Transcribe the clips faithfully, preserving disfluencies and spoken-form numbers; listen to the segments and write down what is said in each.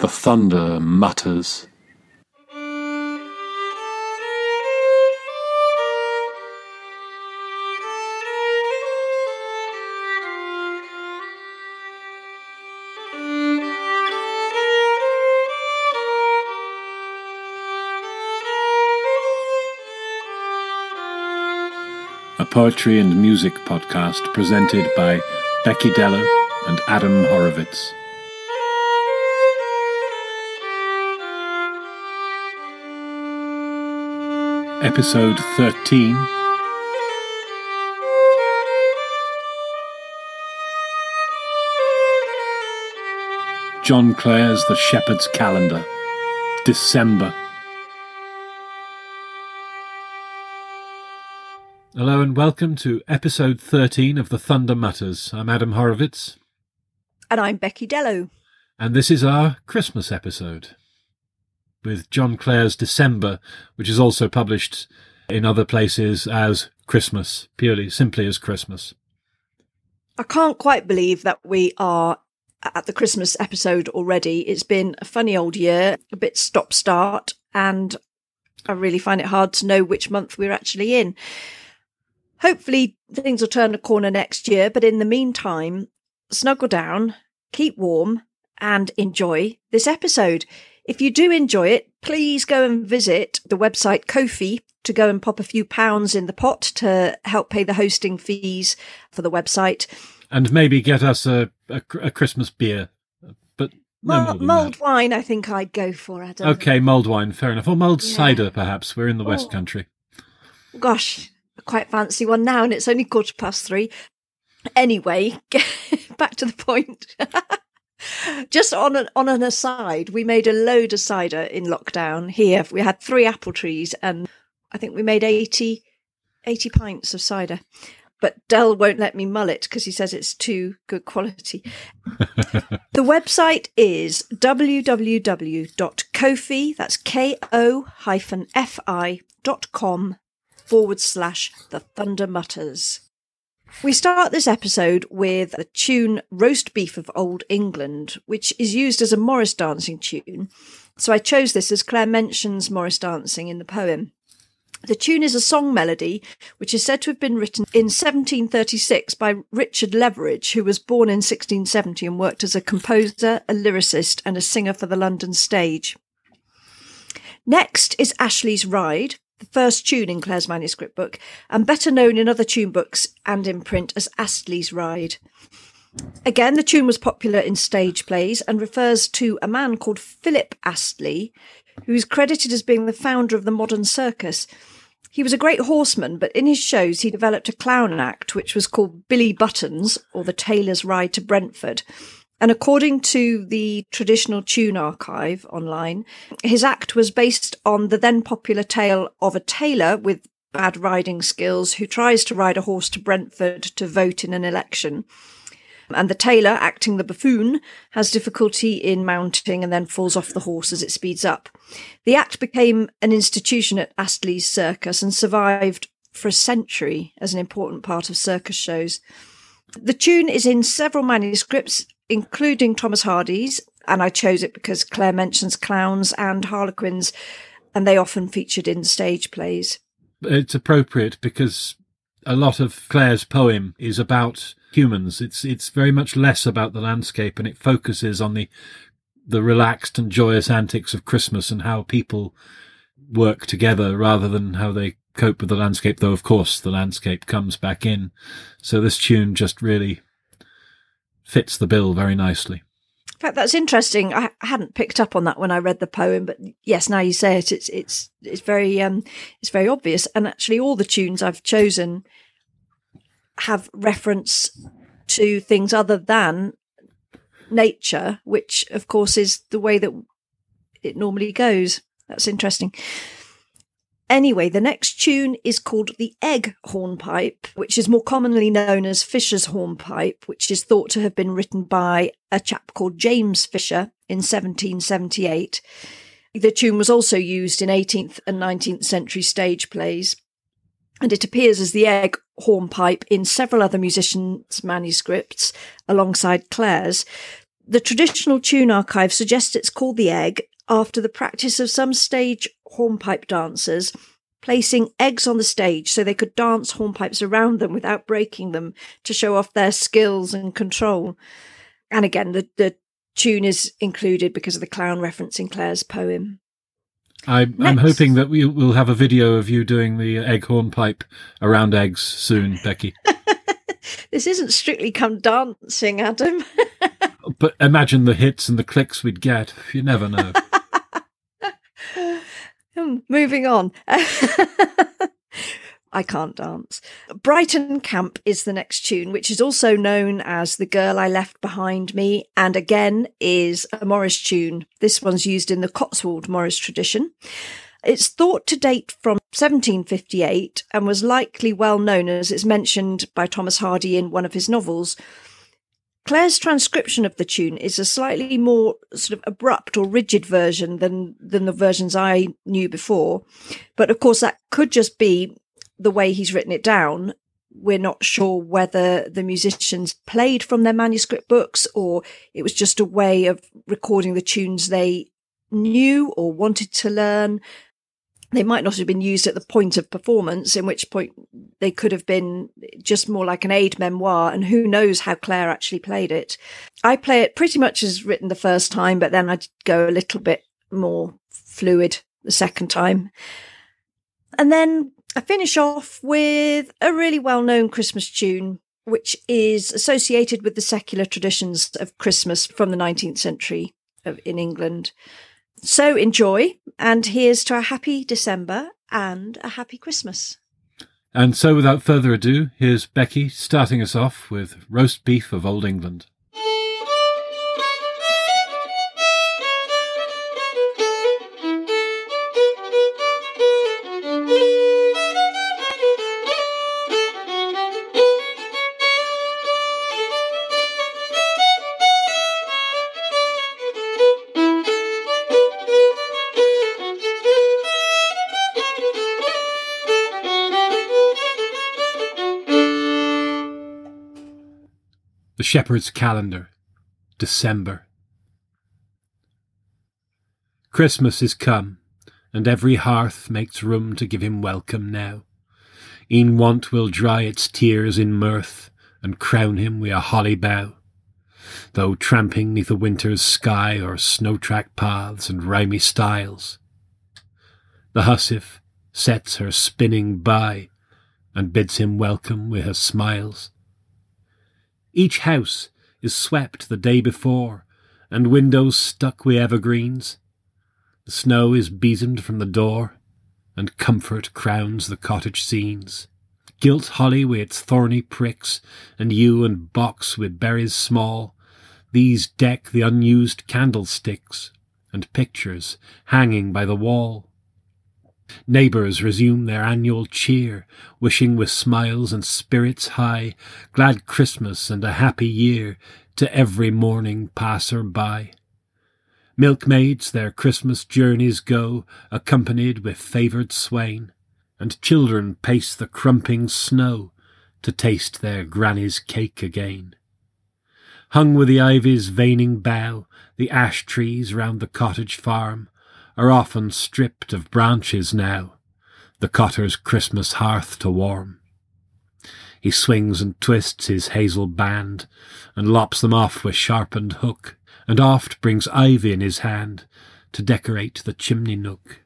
The thunder mutters. A poetry and music podcast presented by Becky Dello and Adam Horowitz. Episode thirteen. John Clare's The Shepherd's Calendar, December. Hello and welcome to episode thirteen of The Thunder Mutters. I'm Adam Horowitz. And I'm Becky Dello. And this is our Christmas episode, with John Clare's December, which is also published in other places as Christmas, purely, simply as Christmas. I can't quite believe that we are at the Christmas episode already. It's been a funny old year, a bit stop-start, and I really find it hard to know which month we're actually in. Hopefully things will turn the corner next year, but in the meantime, snuggle down, keep warm, and enjoy this episode. If you do enjoy it, please go and visit the website Ko-fi to go and pop a few pounds in the pot to help pay the hosting fees for the website. And maybe get us a, a, a Christmas beer. But no M- mulled wine, I think I'd go for, Adam. Okay, mulled wine, fair enough. Or mulled yeah. cider, perhaps. We're in the oh. West Country. Gosh, I quite fancy one now, and it's only quarter past three. Anyway, back to the point. Just on an, on an aside, we made a load of cider in lockdown here. We had three apple trees and I think we made eighty, eighty pints of cider. But Del won't let me mull it because he says it's too good quality. The website is www dot ko fi, that's K O F I dot com forward slash the Thunder Mutters. We start this episode with the tune Roast Beef of Old England, which is used as a Morris dancing tune. So I chose this as Clare mentions Morris dancing in the poem. The tune is a song melody, which is said to have been written in seventeen thirty-six by Richard Leveridge, who was born in sixteen seventy and worked as a composer, a lyricist and a singer for the London stage. Next is Astley's Ride, the first tune in Clare's manuscript book, and better known in other tune books and in print as Astley's Ride. Again, the tune was popular in stage plays and refers to a man called Philip Astley, who is credited as being the founder of the modern circus. He was a great horseman, but in his shows he developed a clown act, which was called Billy Buttons, or the Tailor's Ride to Brentford. And according to the Traditional Tune Archive online, his act was based on the then popular tale of a tailor with bad riding skills who tries to ride a horse to Brentford to vote in an election. And the tailor, acting the buffoon, has difficulty in mounting and then falls off the horse as it speeds up. The act became an institution at Astley's Circus and survived for a century as an important part of circus shows. The tune is in several manuscripts, including Thomas Hardy's, and I chose it because Clare mentions clowns and harlequins, and they often featured in stage plays. It's appropriate because a lot of Clare's poem is about humans. It's it's very much less about the landscape, and it focuses on the the relaxed and joyous antics of Christmas and how people work together rather than how they cope with the landscape, though, of course, the landscape comes back in. So this tune just really fits the bill very nicely. In fact, that's interesting. I hadn't picked up on that when I read the poem, but yes, now you say it, it's it's it's very um, it's very obvious. And actually, all the tunes I've chosen have reference to things other than nature, which, of course, is the way that it normally goes. That's interesting. Anyway, the next tune is called the Egg Hornpipe, which is more commonly known as Fisher's Hornpipe, which is thought to have been written by a chap called James Fisher in seventeen seventy-eight. The tune was also used in eighteenth and nineteenth century stage plays, and it appears as the Egg Hornpipe in several other musicians' manuscripts alongside Clare's. The traditional tune archive suggests it's called the egg after the practice of some stage hornpipe dancers placing eggs on the stage so they could dance hornpipes around them without breaking them to show off their skills and control. And again, the, the tune is included because of the clown reference in Clare's poem. I, I'm hoping that we will have a video of you doing the egg hornpipe around eggs soon, Becky. This isn't strictly come dancing, Adam. But imagine the hits and the clicks we'd get. You never know. Moving on. I can't dance. Brighton Camp is the next tune, which is also known as The Girl I Left Behind Me, and again is a Morris tune. This one's used in the Cotswold Morris tradition. It's thought to date from seventeen fifty-eight and was likely well known, as it's mentioned by Thomas Hardy in one of his novels. Clare's transcription of the tune is a slightly more sort of abrupt or rigid version than, than the versions I knew before. But of course, that could just be the way he's written it down. We're not sure whether the musicians played from their manuscript books or it was just a way of recording the tunes they knew or wanted to learn. They might not have been used at the point of performance, in which point they could have been just more like an aide memoir, and who knows how Clare actually played it. I play it pretty much as written the first time, but then I go a little bit more fluid the second time. And then I finish off with a really well-known Christmas tune, which is associated with the secular traditions of Christmas from the nineteenth century of, in England. So enjoy, and here's to a happy December and a happy Christmas. And so without further ado, here's Becky starting us off with Roast Beef of Old England. The Shepherd's Calendar, December. Christmas is come, and every hearth makes room to give him welcome now. E'en want will dry its tears in mirth, and crown him wi' a holly bough. Though tramping neath a winter's sky o'er snow-tracked paths and rimy stiles, the hussif sets her spinning by, and bids him welcome wi' her smiles. Each house is swept the day before, and windows stuck wi' evergreens. The snow is besomed from the door, and comfort crowns the cottage scenes. Gilt holly wi' its thorny pricks, and yew and box wi' berries small, these deck the unused candlesticks, and pictures hanging by the wall. Neighbours resume their annual cheer, wishing with smiles and spirits high, glad Christmas and a happy year to every morning passer-by. Milkmaids their Christmas journeys go, accompanied with favoured swain, and children pace the crumping snow to taste their granny's cake again. Hung with the ivy's veining bough, the ash trees round the cottage farm are often stripped of branches now, the cotter's Christmas hearth to warm. He swings and twists his hazel band, and lops them off with sharpened hook, and oft brings ivy in his hand to decorate the chimney nook.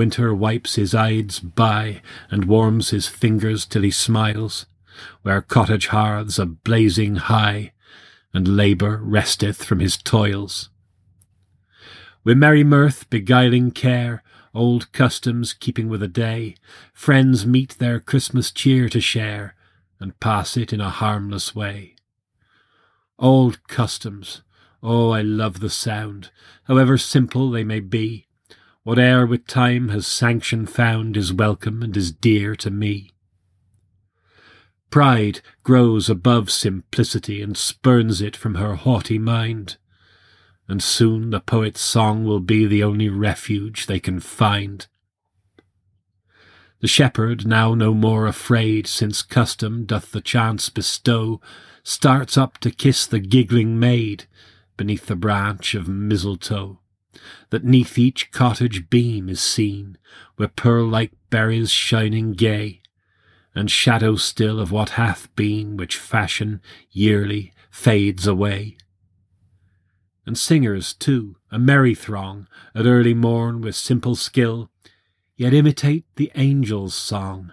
winter wipes his eyes by and warms his fingers till he smiles, where cottage hearths are blazing high, and labour resteth from his toils. With merry mirth beguiling care, old customs keeping with a day, friends meet their Christmas cheer to share, and pass it in a harmless way. Old customs, oh, I love the sound, however simple they may be, whate'er with time has sanction found is welcome and is dear to me. Pride grows above simplicity and spurns it from her haughty mind, and soon the poet's song will be the only refuge they can find. The shepherd, now no more afraid, since custom doth the chance bestow, starts up to kiss the giggling maid beneath the branch of mistletoe, that 'neath each cottage beam is seen, where pearl-like berries shining gay, and shadow still of what hath been, which fashion yearly fades away. And singers, too, a merry throng, at early morn with simple skill, yet imitate the angels' song,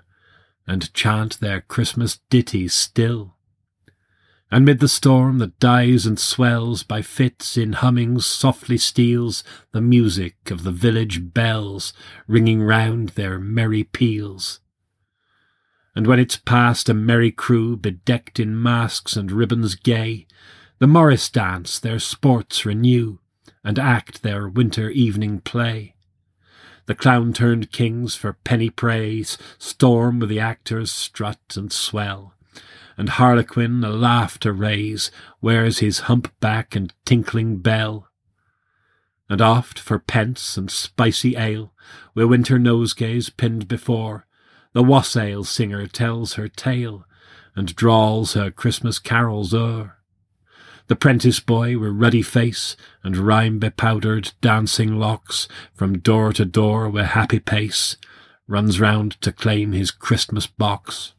and chant their Christmas ditties still. And mid the storm that dies and swells, by fits in hummings softly steals the music of the village bells, ringing round their merry peals. And when it's past, a merry crew, bedecked in masks and ribbons gay, the Morris dance their sports renew, and act their winter evening play. The clown-turned kings for penny praise storm with the actors strut and swell, and Harlequin, a laugh to raise, wears his humpback and tinkling bell. And oft, for pence and spicy ale, with winter nosegays pinned before, the wassail singer tells her tale, and drawls her Christmas carols o'er. The prentice boy with ruddy face and rime-bepowdered dancing locks, from door to door with happy pace, runs round to claim his Christmas box.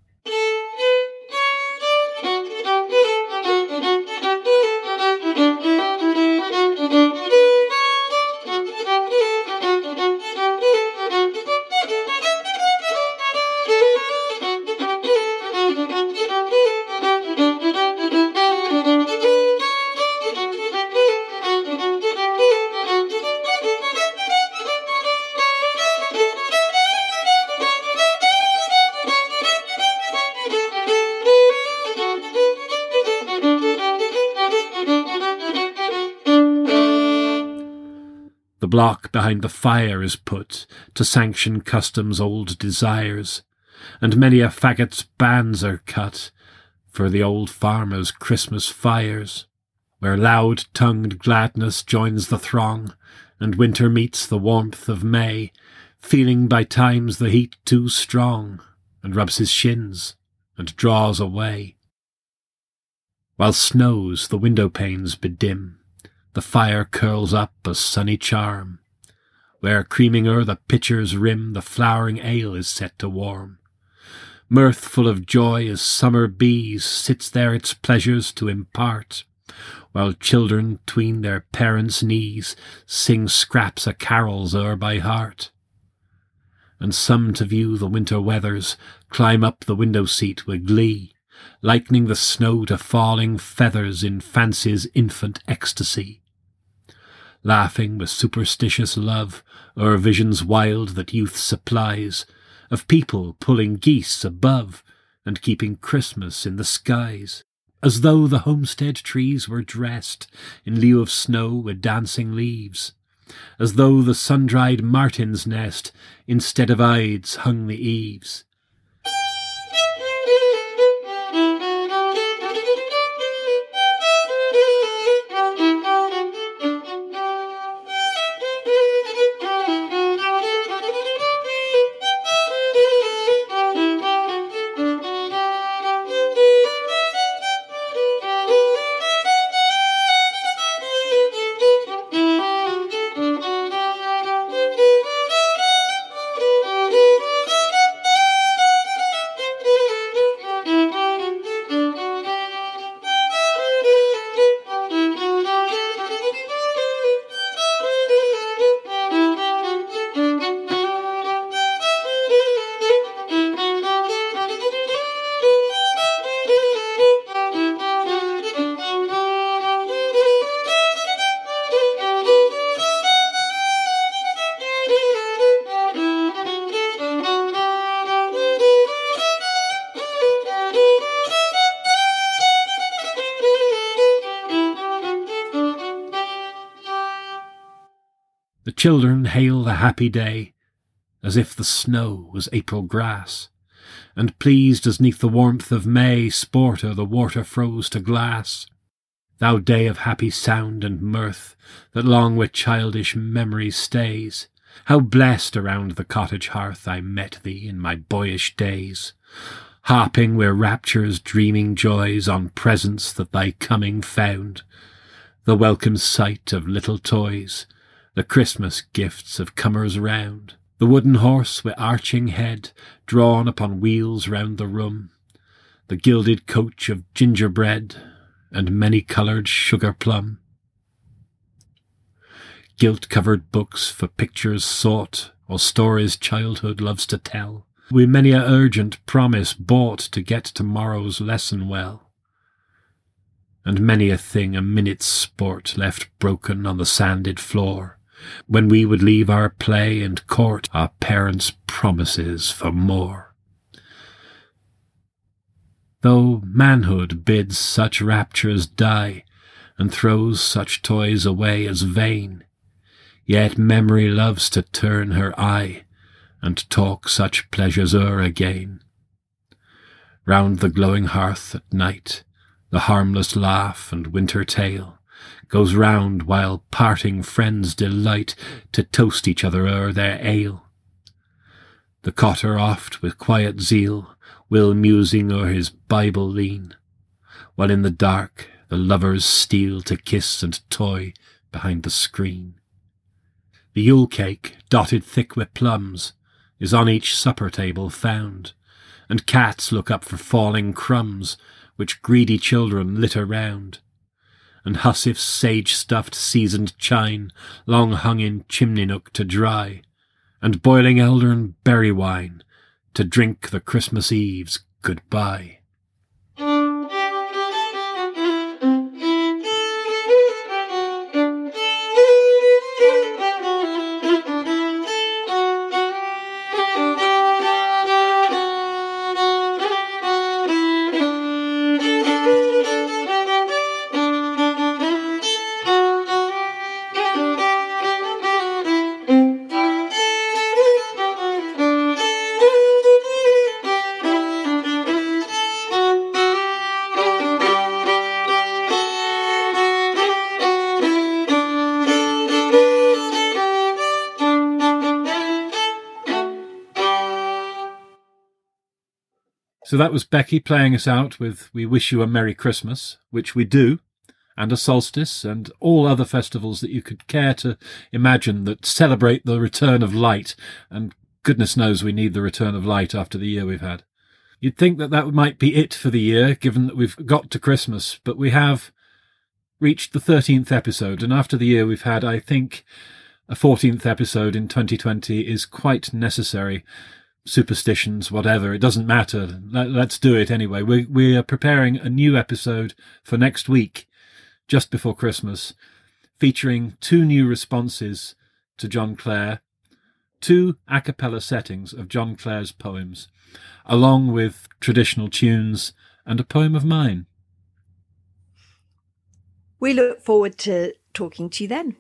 The block behind the fire is put, to sanction custom's old desires, and many a faggot's bands are cut, for the old farmer's Christmas fires, where loud-tongued gladness joins the throng, and winter meets the warmth of May, feeling by times the heat too strong, and rubs his shins, and draws away. While snows the window-panes bedim, the fire curls up a sunny charm, where, creaming o'er the pitcher's rim, the flowering ale is set to warm. Mirth full of joy as summer bees sits there its pleasures to impart, while children, tween their parents' knees, sing scraps of carols o'er by heart. And some, to view the winter weathers, climb up the window-seat with glee, likening the snow to falling feathers in fancy's infant ecstasy, laughing with superstitious love o'er visions wild that youth supplies, of people pulling geese above and keeping Christmas in the skies, as though the homestead trees were dressed in lieu of snow with dancing leaves, as though the sun-dried martin's nest instead of hides hung the eaves. children hail the happy day, as if the snow was April grass, and pleased as 'neath the warmth of May sporter the water froze to glass. Thou day of happy sound and mirth, that long with childish memory stays, how blest around the cottage hearth I met thee in my boyish days, harping where rapture's dreaming joys on presents that thy coming found, the welcome sight of little toys, the Christmas gifts of comers round, the wooden horse with arching head drawn upon wheels round the room, the gilded coach of gingerbread, and many-coloured sugar-plum. Gilt-covered books for pictures sought, or stories childhood loves to tell, we many a urgent promise bought to get tomorrow's lesson well, and many a thing a minute's sport left broken on the sanded floor, when we would leave our play and court our parents' promises for more. Though manhood bids such raptures die, and throws such toys away as vain, yet memory loves to turn her eye, and talk such pleasures o'er again. Round the glowing hearth at night, the harmless laugh and winter tale goes round, while parting friends delight to toast each other o'er their ale. The cotter oft with quiet zeal will musing o'er his Bible lean, while in the dark the lovers steal to kiss and toy behind the screen. The Yule cake, dotted thick with plums, is on each supper table found, and cats look up for falling crumbs, which greedy children litter round, and Hussif's sage-stuffed seasoned chine long hung in chimney-nook to dry, and boiling elder and berry wine, to drink the Christmas Eve's goodbye. So that was Becky playing us out with We Wish You a Merry Christmas, which we do, and a solstice, and all other festivals that you could care to imagine that celebrate the return of light. And goodness knows we need the return of light after the year we've had. You'd think that that might be it for the year, given that we've got to Christmas, but we have reached the thirteenth episode, and after the year we've had, I think a fourteenth episode in twenty twenty is quite necessary. Superstitions, whatever, it doesn't matter. Let's do it anyway. We we are preparing a new episode for next week, just before Christmas, featuring two new responses to John Clare, two a cappella settings of John Clare's poems, along with traditional tunes and a poem of mine. We look forward to talking to you then.